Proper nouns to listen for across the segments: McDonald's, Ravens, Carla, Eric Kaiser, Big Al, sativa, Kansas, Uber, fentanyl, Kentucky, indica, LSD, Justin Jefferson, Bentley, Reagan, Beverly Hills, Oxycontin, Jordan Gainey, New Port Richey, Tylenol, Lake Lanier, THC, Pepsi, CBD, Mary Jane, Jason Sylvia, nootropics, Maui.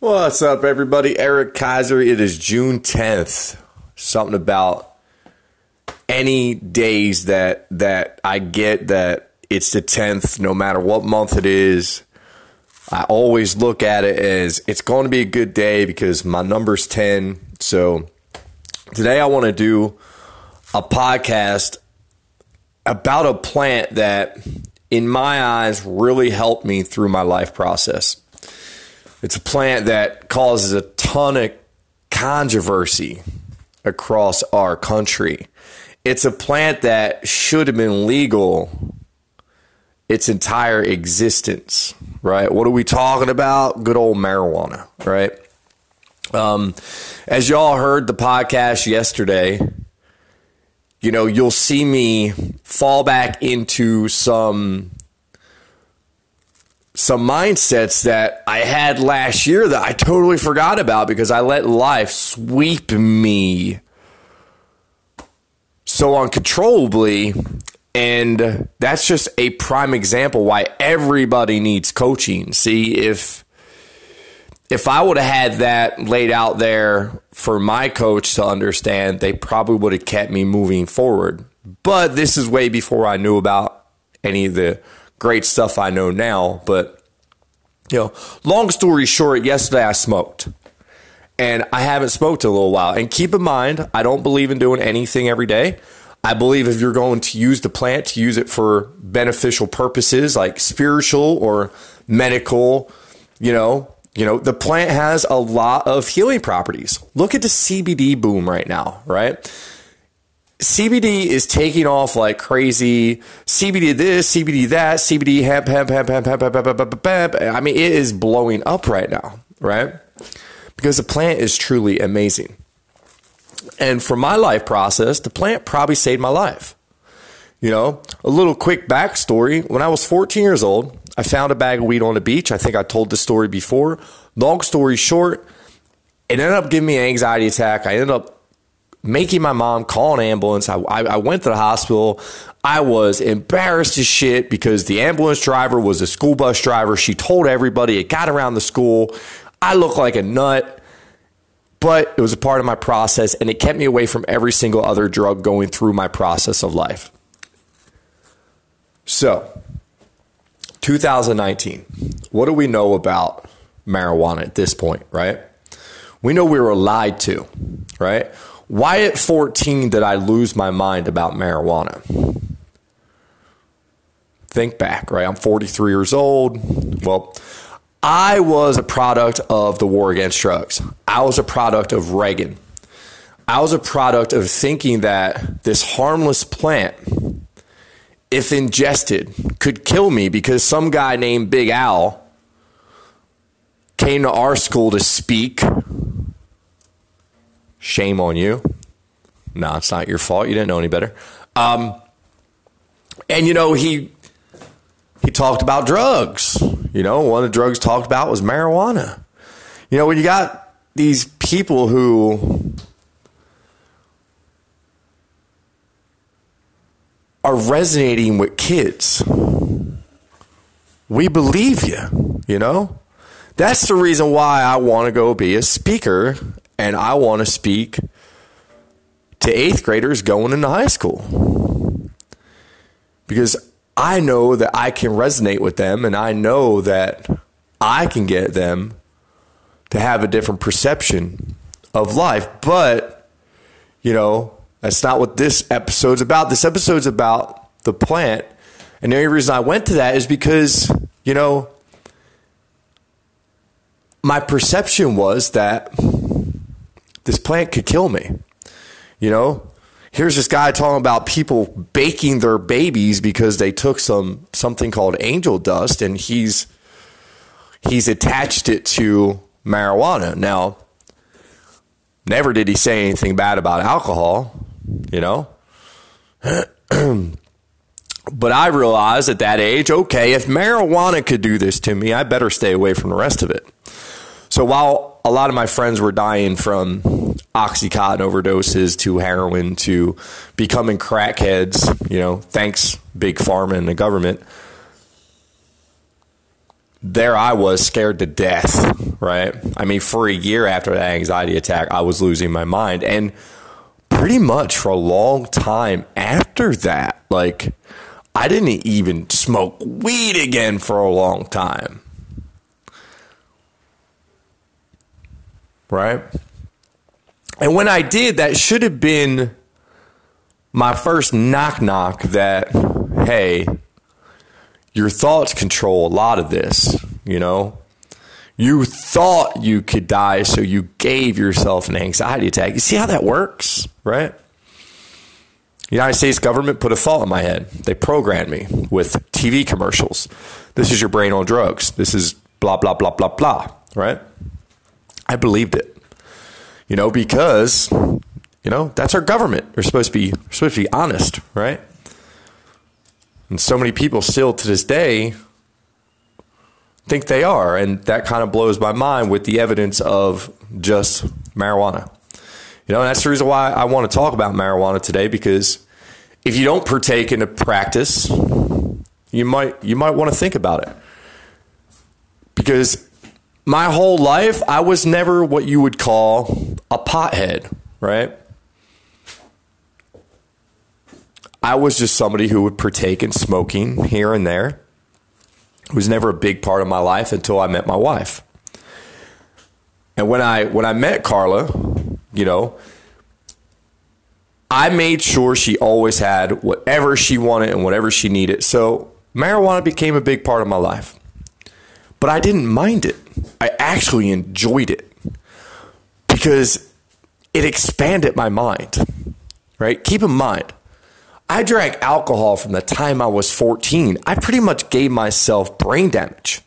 What's up, everybody? Eric Kaiser. It is June 10th. Something about any days that I get that it's the 10th, no matter what month it is. I always look at it as it's going to be a good day because my number's 10. So today I want to do a podcast about a plant that, in my eyes, really helped me through my life process. It's a plant that causes a ton of controversy across our country. It's a plant that should have been legal its entire existence, right? What are we talking about? Good old marijuana, right? As y'all heard the podcast yesterday, you know, you'll see me fall back into some mindsets that I had last year that I totally forgot about because I let life sweep me so uncontrollably. And that's just a prime example why everybody needs coaching. See, if I would have had that laid out there for my coach to understand, they probably would have kept me moving forward. But this is way before I knew about any of the great stuff I know now. But, you know, long story short, yesterday I smoked. And I haven't smoked in a little while. And keep in mind, I don't believe in doing anything every day. I believe if you're going to use the plant, to use it for beneficial purposes like spiritual or medical, you know, the plant has a lot of healing properties. Look at the CBD boom right now, right? CBD is taking off like crazy. CBD this, CBD that, CBD hemp. I mean, it is blowing up right now, right? Because the plant is truly amazing. And for my life process, the plant probably saved my life. You know, a little quick backstory. When I was 14 years old, I found a bag of weed on the beach. I think I told this story before. Long story short, it ended up giving me an anxiety attack. I ended up making my mom call an ambulance. I went to the hospital. I was embarrassed as shit because the ambulance driver was a school bus driver. She told everybody. It got around the school. I looked like a nut, but it was a part of my process, and it kept me away from every single other drug going through my process of life. So, 2019, what do we know about marijuana at this point, right? We know we were lied to, right? Why at 14 did I lose my mind about marijuana? Think back, right? I'm 43 years old. Well, I was a product of the war against drugs. I was a product of Reagan. I was a product of thinking that this harmless plant, if ingested, could kill me because some guy named Big Al came to our school to speak. Shame on you. No, it's not your fault. You didn't know any better. And, you know, he talked about drugs. You know, one of the drugs talked about was marijuana. You know, when you got these people who are resonating with kids, we believe you, you know. That's the reason why I want to go be a speaker. And I want to speak to 8th graders going into high school because I know that I can resonate with them and I know that I can get them to have a different perception of life. But, you know, that's not what this episode's about. This episode's about the plant. And the only reason I went to that is because, you know, my perception was that this plant could kill me. You know, here's this guy talking about people baking their babies because they took something called angel dust and he's attached it to marijuana. Now, never did he say anything bad about alcohol, you know? But I realized at that age, okay, if marijuana could do this to me, I better stay away from the rest of it. So while a lot of my friends were dying from Oxycontin overdoses to heroin to becoming crackheads, you know, thanks Big Pharma and the government. there I was, scared to death, right? I mean, for a year after that anxiety attack, I was losing my mind. And pretty much for a long time after that, like, I didn't even smoke weed again for a long time. Right? And when I did, that should have been my first knock-knock that, hey, your thoughts control a lot of this, you know? You thought you could die, so you gave yourself an anxiety attack. You see how that works, right? The United States government put a thought in my head. They programmed me with TV commercials. This is your brain on drugs. This is blah, blah, blah, blah, blah, right? I believed it, you know, because, you know, that's our government. We're supposed to be honest, right? And so many people still to this day think they are. And that kind of blows my mind with the evidence of just marijuana. You know, and that's the reason why I want to talk about marijuana today, because if you don't partake in a practice, you might want to think about it. Because my whole life, I was never what you would call a pothead, right? I was just somebody who would partake in smoking here and there. It was never a big part of my life until I met my wife. And when I met Carla, you know, I made sure she always had whatever she wanted and whatever she needed. So marijuana became a big part of my life. But I didn't mind it. I actually enjoyed it because it expanded my mind, right? Keep in mind, I drank alcohol from the time I was 14. I pretty much gave myself brain damage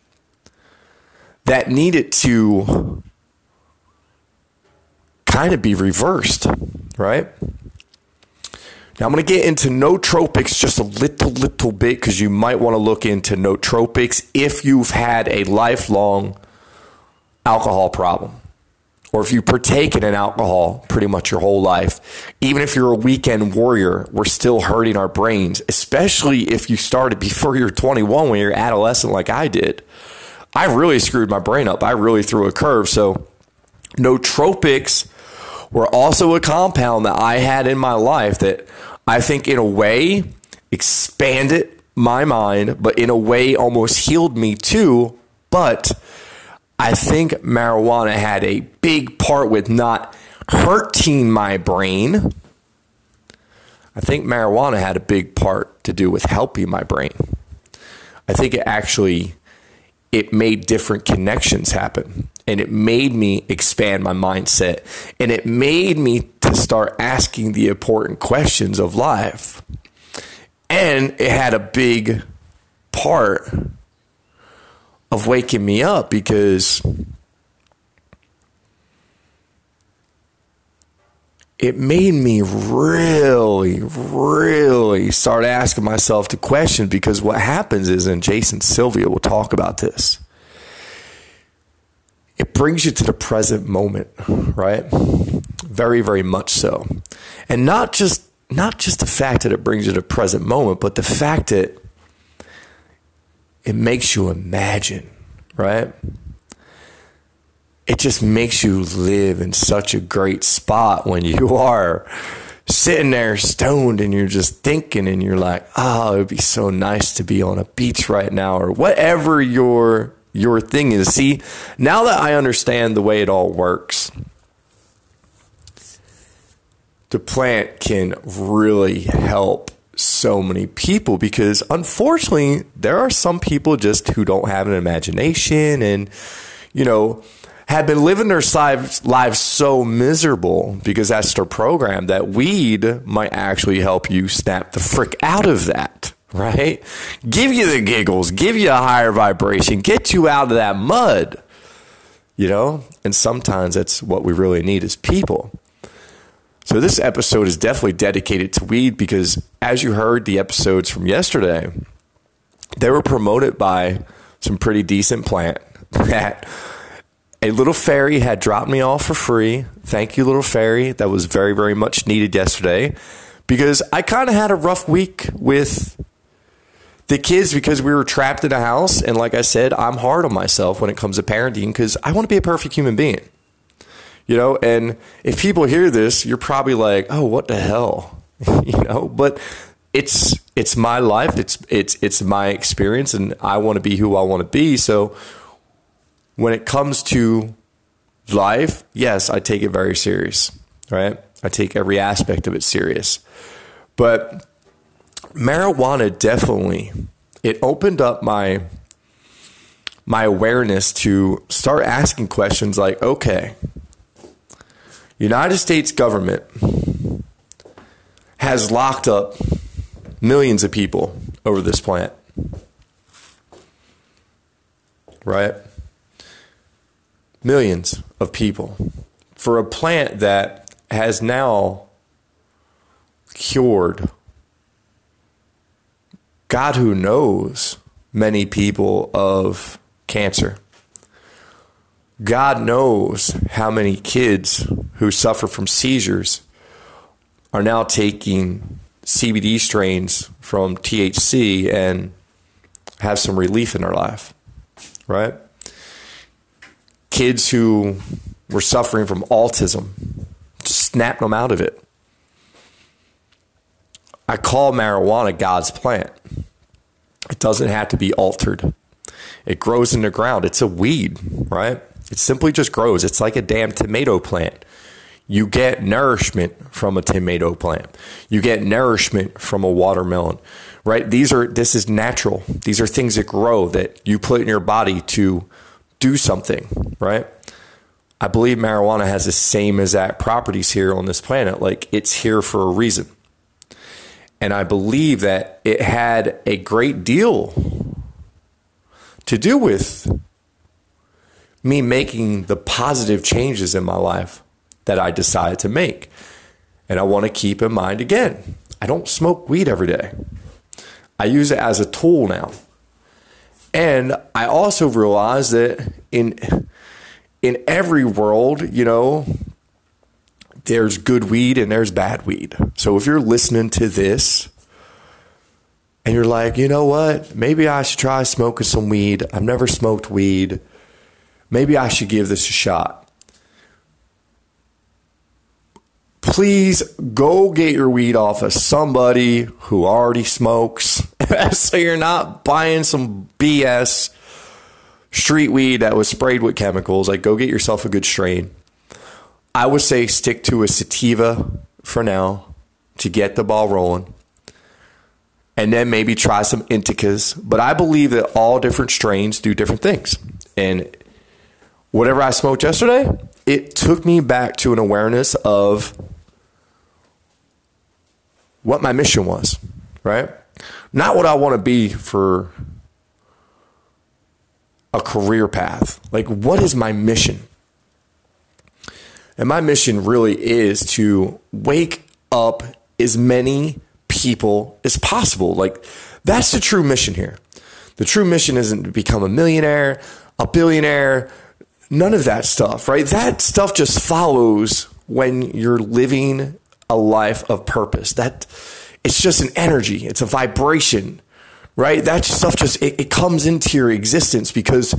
that needed to kind of be reversed, right? Now, I'm going to get into nootropics just a little bit, because you might want to look into nootropics if you've had a lifelong alcohol problem, or if you partake in an alcohol pretty much your whole life. Even if you're a weekend warrior, we're still hurting our brains, especially if you started before you're 21, when you're adolescent like I did. I really screwed my brain up. I really threw a curve. So nootropics were also a compound that I had in my life that I think in a way expanded my mind, but in a way almost healed me too. But I think marijuana had a big part with not hurting my brain. I think marijuana had a big part to do with helping my brain. I think it actually, it made different connections happen. And it made me expand my mindset. And it made me to start asking the important questions of life. And it had a big part of waking me up, because it made me really start asking myself the question. Because what happens is, and Jason Sylvia will talk about this, it brings you to the present moment, right? Very, very much so. And not just the fact that it brings you to the present moment, but the fact that it makes you imagine, right? It just makes you live in such a great spot when you are sitting there stoned and you're just thinking and you're like, oh, it would be so nice to be on a beach right now, or whatever your thing is. See, now that I understand the way it all works, the plant can really help so many people, because unfortunately there are some people just who don't have an imagination and, you know, have been living their lives so miserable because that's their program, that weed might actually help you snap the frick out of that. Right? Give you the giggles, give you a higher vibration, get you out of that mud, you know? And sometimes that's what we really need as people. So this episode is definitely dedicated to weed, because as you heard the episodes from yesterday, they were promoted by some pretty decent plant that a little fairy had dropped me off for free. Thank you, little fairy. That was very, very much needed yesterday, because I kind of had a rough week with the kids, because we were trapped in a house. And like I said, I'm hard on myself when it comes to parenting because I want to be a perfect human being, you know. And if people hear this, you're probably like, oh, what the hell, you know, but it's my life. It's my experience, and I want to be who I want to be. So when it comes to life, yes, I take it very serious, right? I take every aspect of it serious. But marijuana definitely, it opened up my awareness to start asking questions like, okay, United States government has locked up millions of people over this plant, right? Millions of people for a plant that has now cured God who knows many people of cancer. God knows how many kids who suffer from seizures are now taking CBD strains from THC and have some relief in their life, right? Kids who were suffering from autism, snapped them out of it. I call marijuana God's plant. It doesn't have to be altered. It grows in the ground. It's a weed, right? It simply just grows. It's like a damn tomato plant. You get nourishment from a tomato plant. You get nourishment from a watermelon, right? This is natural. These are things that grow that you put in your body to do something, right? I believe marijuana has the same exact properties here on this planet. Like, it's here for a reason. And I believe that it had a great deal to do with me making the positive changes in my life that I decided to make. And I want to keep in mind, again, I don't smoke weed every day. I use it as a tool now. And I also realize that in every world, you know, there's good weed and there's bad weed. So if you're listening to this and you're like, you know what, maybe I should try smoking some weed. I've never smoked weed. Maybe I should give this a shot. Please go get your weed off of somebody who already smokes so you're not buying some BS street weed that was sprayed with chemicals. Like, go get yourself a good strain. I would say stick to a sativa for now to get the ball rolling, and then maybe try some indicas. But I believe that all different strains do different things. And whatever I smoked yesterday, it took me back to an awareness of what my mission was, right? Not what I want to be for a career path. Like, what is my mission? And my mission really is to wake up as many people as possible. Like, that's the true mission here. The true mission isn't to become a millionaire, a billionaire, none of that stuff, right? That stuff just follows when you're living a life of purpose. That it's just an energy. It's a vibration, right? That stuff just, it comes into your existence because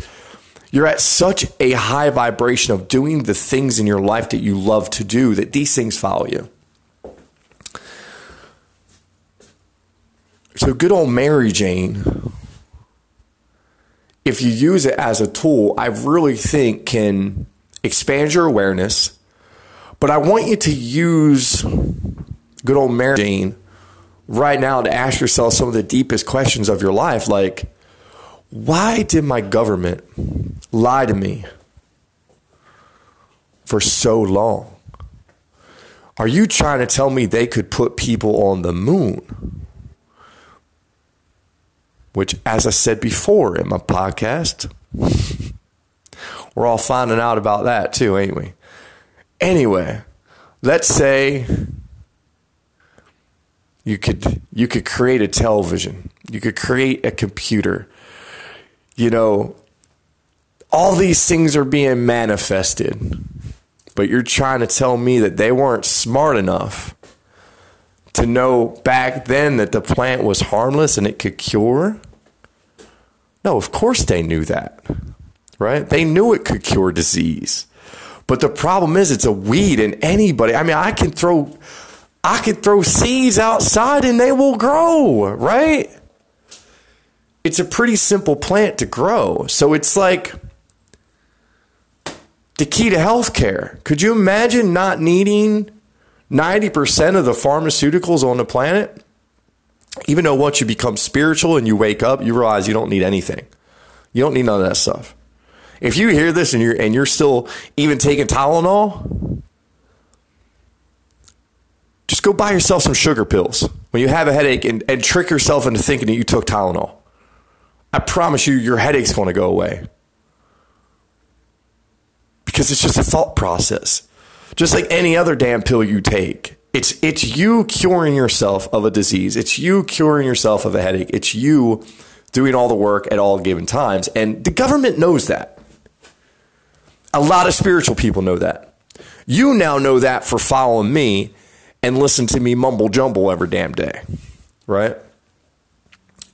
you're at such a high vibration of doing the things in your life that you love to do that these things follow you. So good old Mary Jane, if you use it as a tool, I really think can expand your awareness. But I want you to use good old Mary Jane right now to ask yourself some of the deepest questions of your life. Like, why did my government lie to me for so long? Are you trying to tell me they could put people on the moon? Which, as I said before in my podcast, we're all finding out about that too, ain't we? Anyway, let's say you could create a television. You could create a computer. You know, all these things are being manifested, but you're trying to tell me that they weren't smart enough to know back then that the plant was harmless and it could cure? No, of course they knew that, right? They knew it could cure disease. But the problem is it's a weed, and anybody, I mean, I can throw seeds outside and they will grow, right? It's a pretty simple plant to grow. So it's like the key to healthcare. Could you imagine not needing 90% of the pharmaceuticals on the planet? Even though once you become spiritual and you wake up, you realize you don't need anything. You don't need none of that stuff. If you hear this and you're still even taking Tylenol, just go buy yourself some sugar pills when you have a headache and trick yourself into thinking that you took Tylenol. I promise you, your headache's going to go away. Because it's just a thought process. Just like any other damn pill you take. It's you curing yourself of a disease. It's you curing yourself of a headache. It's you doing all the work at all given times. And the government knows that. A lot of spiritual people know that. You now know that for following me and listen to me mumble jumble every damn day. Right?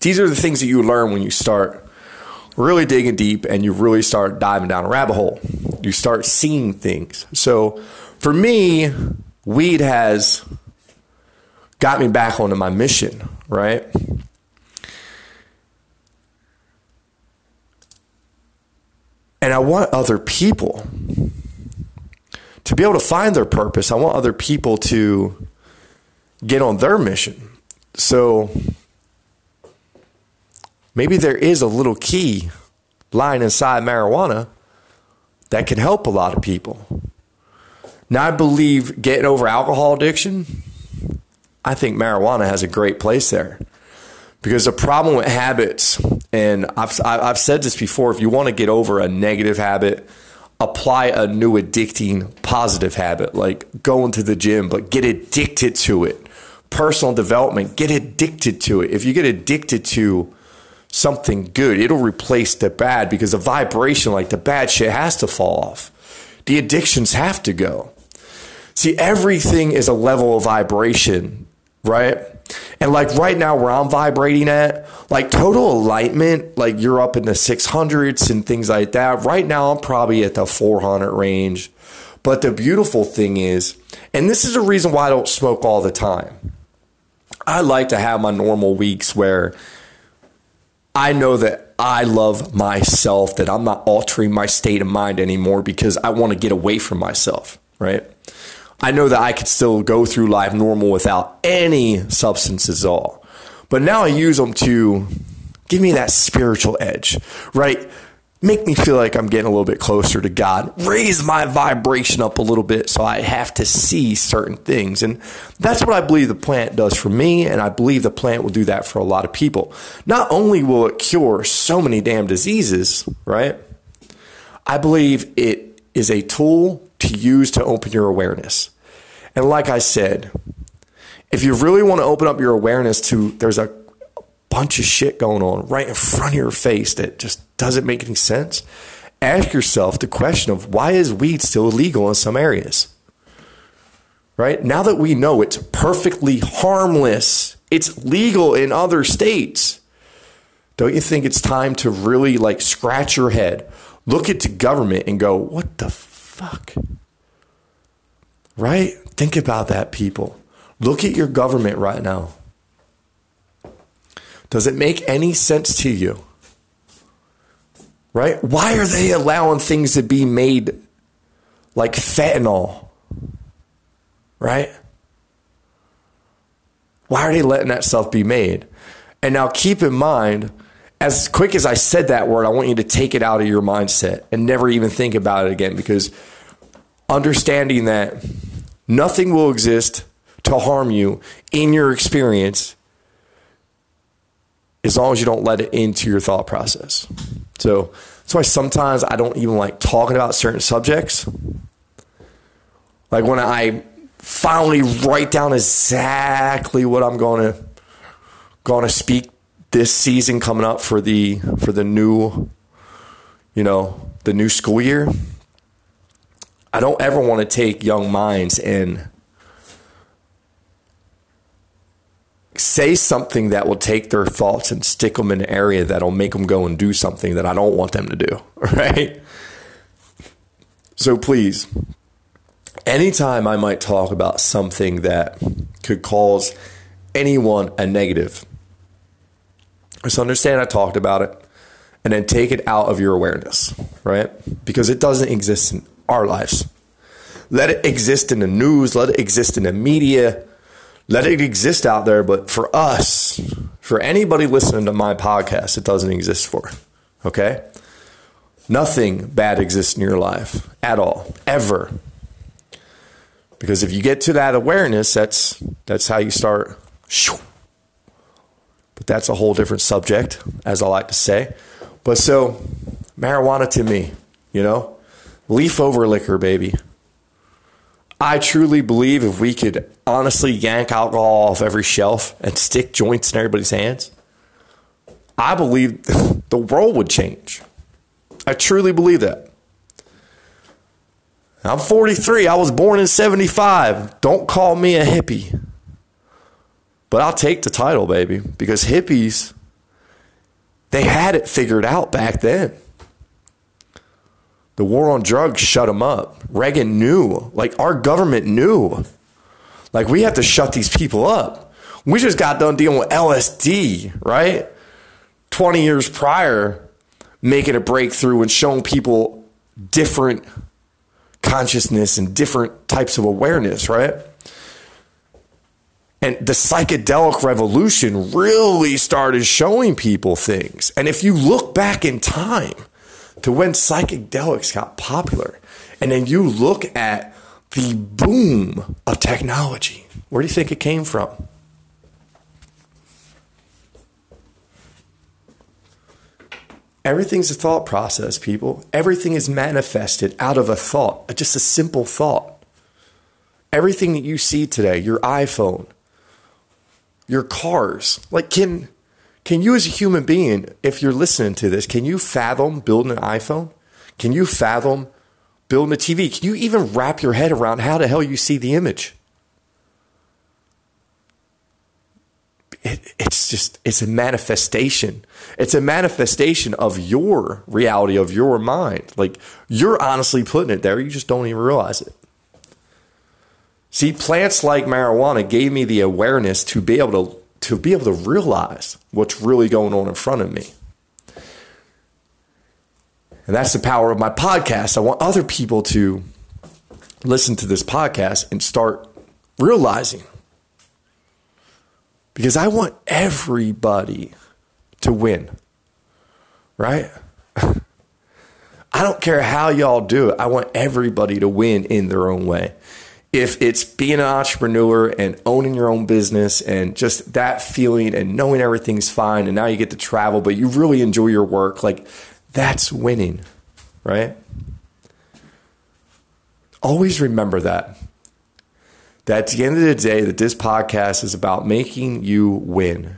These are the things that you learn when you start really digging deep and you really start diving down a rabbit hole. You start seeing things. So for me, weed has got me back onto my mission, right? And I want other people to be able to find their purpose. I want other people to get on their mission. So maybe there is a little key lying inside marijuana that can help a lot of people. Now, I believe getting over alcohol addiction, I think marijuana has a great place there. Because the problem with habits, and I've said this before, if you want to get over a negative habit, apply a new addicting positive habit, like going to the gym, but get addicted to it. Personal development, get addicted to it. If you get addicted to something good, it'll replace the bad, because the vibration, like the bad shit, has to fall off. The addictions have to go. See, everything is a level of vibration, right? And like right now where I'm vibrating at, like total alignment, like you're up in the 600s and things like that. Right now I'm probably at the 400 range. But the beautiful thing is, and this is the reason why I don't smoke all the time. I like to have my normal weeks where I know that I love myself, that I'm not altering my state of mind anymore because I want to get away from myself, right? I know that I could still go through life normal without any substances at all. But now I use them to give me that spiritual edge, right? Make me feel like I'm getting a little bit closer to God. Raise my vibration up a little bit so I have to see certain things. And that's what I believe the plant does for me. And I believe the plant will do that for a lot of people. Not only will it cure so many damn diseases, right? I believe it is a tool to use to open your awareness. And like I said, if you really want to open up your awareness to, there's a bunch of shit going on right in front of your face that just doesn't make any sense. Ask yourself the question of why is weed still illegal in some areas? Right? Now that we know it's perfectly harmless, it's legal in other states. Don't you think it's time to really like scratch your head, look at the government and go, what the fuck? Right? Think about that, people. Look at your government right now. Does it make any sense to you? Right? Why are they allowing things to be made like fentanyl? Right? Why are they letting that stuff be made? And now keep in mind, as quick as I said that word, I want you to take it out of your mindset and never even think about it again, because understanding that nothing will exist to harm you in your experience as long as you don't let it into your thought process. So that's why sometimes I don't even like talking about certain subjects. Like when I finally write down exactly what I'm gonna speak this season coming up for the new, the new school year. I don't ever want to take young minds and say something that will take their thoughts and stick them in an area that'll make them go and do something that I don't want them to do, right? So please, anytime I might talk about something that could cause anyone a negative, just understand I talked about it and then take it out of your awareness, right? Because it doesn't exist in our lives. Let it exist in the news, let it exist in the media, let it exist out there. But for us, for anybody listening to my podcast, it doesn't exist for, okay? Nothing bad exists in your life at all, ever. Because if you get to that awareness, that's how you start. But that's a whole different subject, as I like to say. But so, marijuana to me, you know, leaf over liquor, baby. I truly believe if we could honestly yank alcohol off every shelf and stick joints in everybody's hands, I believe the world would change. I truly believe that. I'm 43. I was born in 75. Don't call me a hippie. But I'll take the title, baby, because hippies, they had it figured out back then. The war on drugs shut them up. Reagan knew. Like, our government knew. Like, we have to shut these people up. We just got done dealing with LSD, right? 20 years prior, making a breakthrough and showing people different consciousness and different types of awareness, right? And the psychedelic revolution really started showing people things. And if you look back in time, to when psychedelics got popular. And then you look at the boom of technology. Where do you think it came from? Everything's a thought process, people. Everything is manifested out of a thought, just a simple thought. Everything that you see today, your iPhone, your cars, like Can you as a human being, if you're listening to this, can you fathom building an iPhone? Can you fathom building a TV? Can you even wrap your head around how the hell you see the image? It's a manifestation. It's a manifestation of your reality, of your mind. Like, you're honestly putting it there. You just don't even realize it. See, plants like marijuana gave me the awareness to be able to realize what's really going on in front of me. And that's the power of my podcast. I want other people to listen to this podcast and start realizing. Because I want everybody to win, right? I don't care how y'all do it. I want everybody to win in their own way. If it's being an entrepreneur and owning your own business and just that feeling and knowing everything's fine and now you get to travel, but you really enjoy your work, like, that's winning, right? Always remember that. That at the end of the day, that this podcast is about making you win.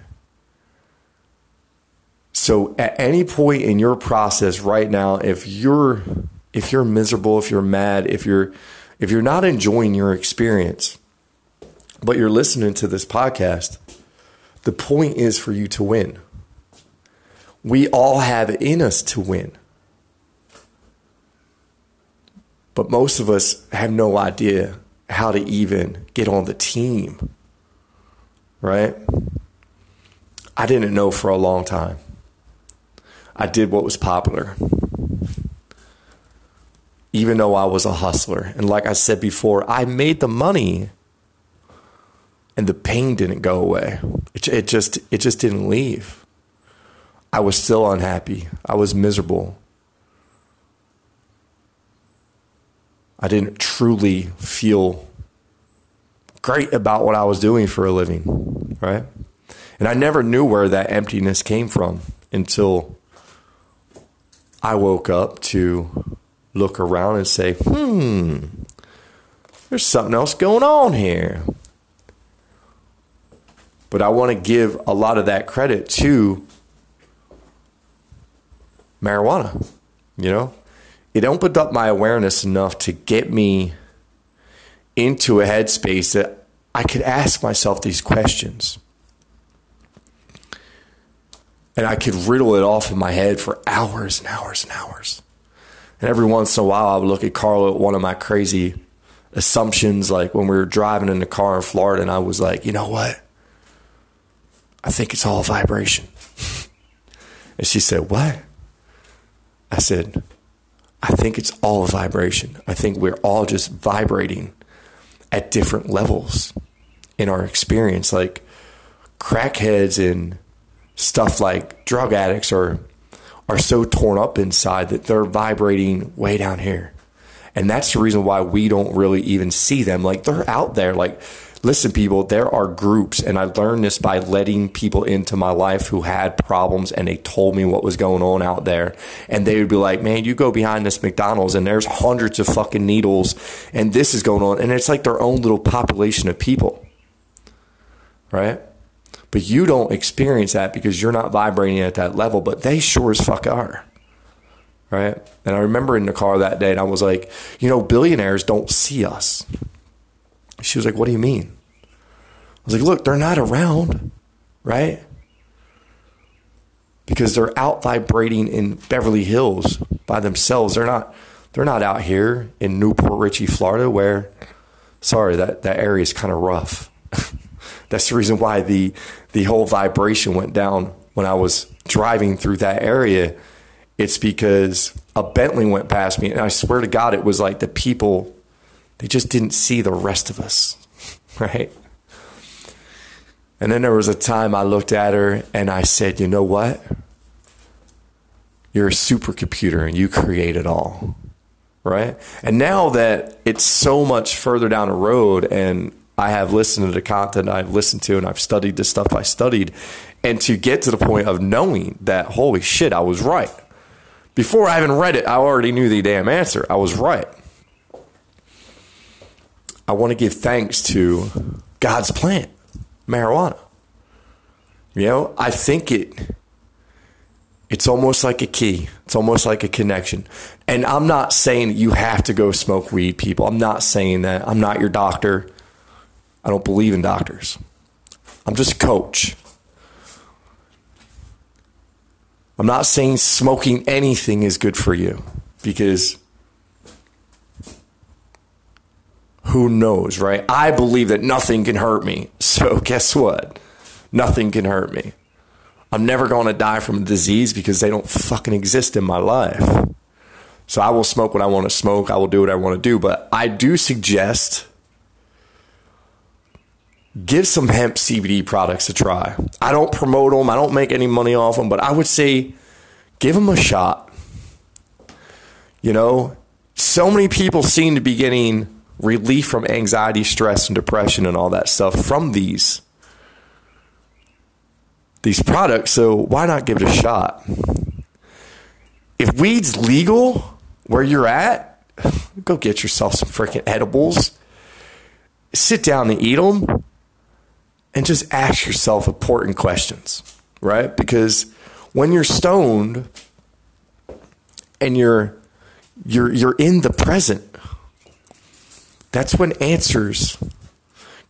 So at any point in your process right now, if you're miserable, if you're mad, if you're not enjoying your experience, but you're listening to this podcast, the point is for you to win. We all have it in us to win. But most of us have no idea how to even get on the team, right? I didn't know for a long time. I did what was popular. Even though I was a hustler. And like I said before, I made the money and the pain didn't go away. It just didn't leave. I was still unhappy. I was miserable. I didn't truly feel great about what I was doing for a living, right? And I never knew where that emptiness came from until I woke up to look around and say, there's something else going on here. But I want to give a lot of that credit to marijuana. You know, it opened up my awareness enough to get me into a headspace that I could ask myself these questions. And I could riddle it off in my head for hours and hours and hours. And every once in a while, I would look at Carla at one of my crazy assumptions, like when we were driving in the car in Florida, and I was like, you know what? I think it's all vibration. And she said, what? I said, I think it's all a vibration. I think we're all just vibrating at different levels in our experience. Like crackheads and stuff like drug addicts are so torn up inside that they're vibrating way down here. And that's the reason why we don't really even see them. Like they're out there. Like, listen, people, there are groups. And I learned this by letting people into my life who had problems, and they told me what was going on out there. And they would be like, man, you go behind this McDonald's and there's hundreds of fucking needles and this is going on. And it's like their own little population of people. Right? But you don't experience that because you're not vibrating at that level, but they sure as fuck are. Right? And I remember in the car that day, and I was like, you know, billionaires don't see us. She was like, what do you mean? I was like, look, they're not around, right? Because they're out vibrating in Beverly Hills by themselves. They're not out here in New Port Richey, Florida, where, sorry, that area is kind of rough. That's the reason why the whole vibration went down when I was driving through that area. It's because a Bentley went past me, and I swear to God, it was like the people, they just didn't see the rest of us, right? And then there was a time I looked at her and I said, you know what? You're a supercomputer and you create it all, right? And now that it's so much further down the road, and I have listened to the content I've listened to, and I've studied the stuff I studied, and to get to the point of knowing that, holy shit, I was right. Before I even read it, I already knew the damn answer. I was right. I want to give thanks to God's plant, marijuana. You know, I think it's almost like a key. It's almost like a connection. And I'm not saying you have to go smoke weed, people. I'm not saying that. I'm not your doctor. I don't believe in doctors. I'm just a coach. I'm not saying smoking anything is good for you, because who knows, right? I believe that nothing can hurt me. So guess what? Nothing can hurt me. I'm never going to die from a disease because they don't fucking exist in my life. So I will smoke what I want to smoke. I will do what I want to do. But I do suggest, give some hemp CBD products a try. I don't promote them. I don't make any money off them, but I would say give them a shot. You know, so many people seem to be getting relief from anxiety, stress, and depression and all that stuff from these products. So why not give it a shot? If weed's legal where you're at, go get yourself some freaking edibles. Sit down and eat them. And just ask yourself important questions, right? Because when you're stoned and you're in the present, that's when answers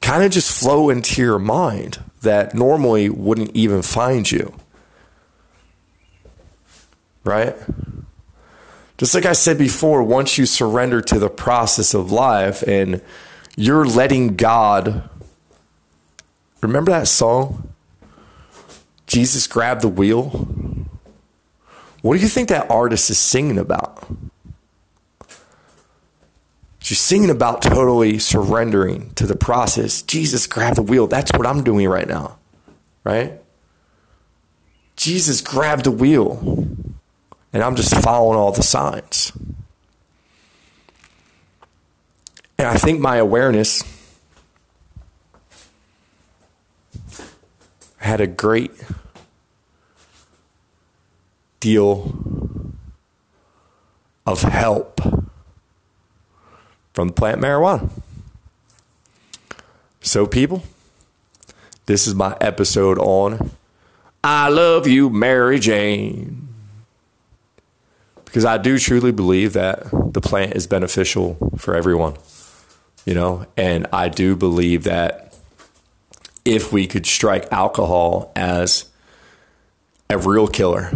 kind of just flow into your mind that normally wouldn't even find you, right? Just like I said before, once you surrender to the process of life and you're letting God... Remember that song, Jesus Grabbed the Wheel? What do you think that artist is singing about? She's singing about totally surrendering to the process. Jesus grabbed the wheel. That's what I'm doing right now, right? Jesus grabbed the wheel, and I'm just following all the signs. And I think my awareness... had a great deal of help from the plant marijuana. So people, this is my episode on I Love You, Mary Jane. Because I do truly believe that the plant is beneficial for everyone, you know, and I do believe that if we could strike alcohol as a real killer.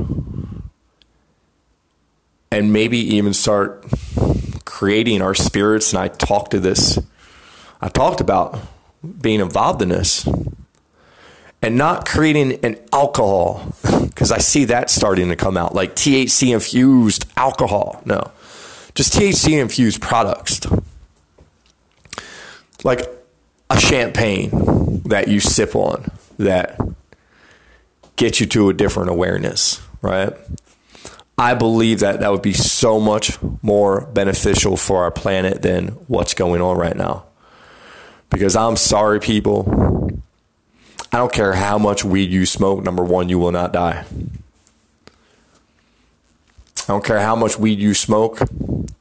And maybe even start creating our spirits. And I talked about being involved in this and not creating an alcohol, because I see that starting to come out, like THC infused alcohol. No, just THC infused products, like a champagne that you sip on that gets you to a different awareness, right? I believe that that would be so much more beneficial for our planet than what's going on right now. Because I'm sorry, people, I don't care how much weed you smoke. Number one, you will not die. I don't care how much weed you smoke.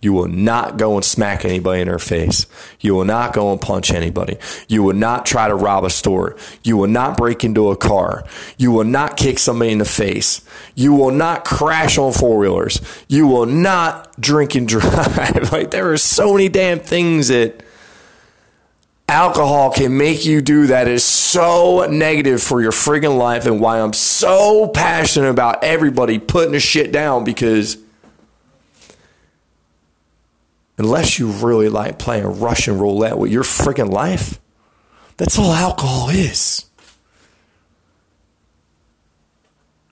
You will not go and smack anybody in their face. You will not go and punch anybody. You will not try to rob a store. You will not break into a car. You will not kick somebody in the face. You will not crash on four-wheelers. You will not drink and drive. Like, there are so many damn things that alcohol can make you do that is so negative for your friggin' life, and why I'm so passionate about everybody putting the shit down, because unless you really like playing Russian roulette with your freaking life, that's all alcohol is.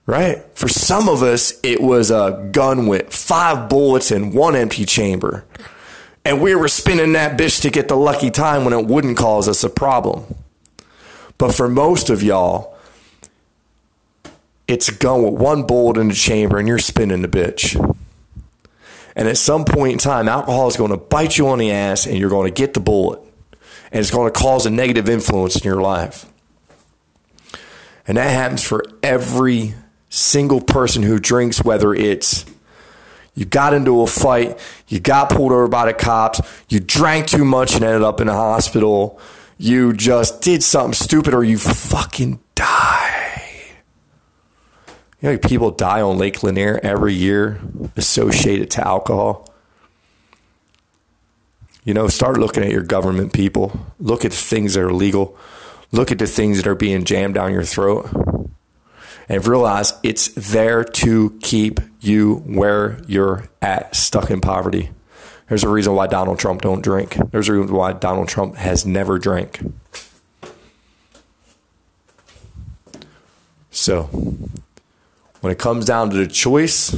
Right? For some of us, it was a gun with 5 bullets and 1 empty chamber. And we were spinning that bitch to get the lucky time when it wouldn't cause us a problem. But for most of y'all, it's a gun with 1 bullet in the chamber and you're spinning the bitch. And at some point in time, alcohol is going to bite you on the ass and you're going to get the bullet. And it's going to cause a negative influence in your life. And that happens for every single person who drinks, whether it's you got into a fight, you got pulled over by the cops, you drank too much and ended up in the hospital, you just did something stupid, or you fucking died. You know, people die on Lake Lanier every year associated to alcohol. You know, start looking at your government, people. Look at the things that are illegal. Look at the things that are being jammed down your throat. And realize it's there to keep you where you're at, stuck in poverty. There's a reason why Donald Trump don't drink. There's a reason why Donald Trump has never drank. So, when it comes down to the choice,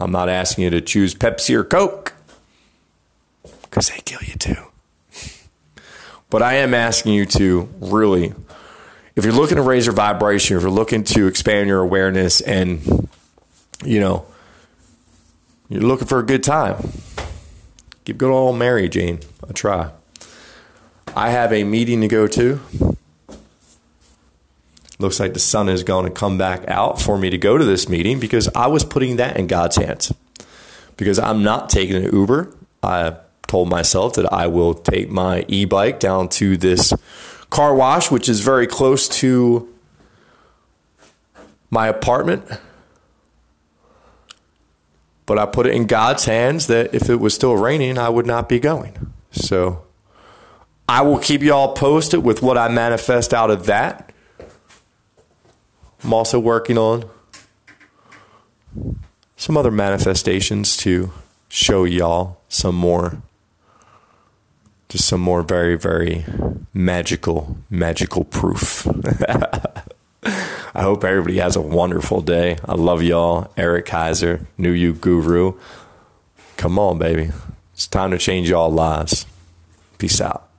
I'm not asking you to choose Pepsi or Coke, because they kill you too. But I am asking you to really, if you're looking to raise your vibration, if you're looking to expand your awareness and, you know, you're looking for a good time, give good old Mary Jane a try. I have a meeting to go to. Looks like the sun is going to come back out for me to go to this meeting, because I was putting that in God's hands, because I'm not taking an Uber. I told myself that I will take my e-bike down to this car wash, which is very close to my apartment. But I put it in God's hands that if it was still raining, I would not be going. So I will keep y'all posted with what I manifest out of that. I'm also working on some other manifestations to show y'all some more, just some more very, very magical proof. I hope everybody has a wonderful day. I love y'all. Eric Kaiser, New You Guru. Come on, baby. It's time to change y'all lives. Peace out.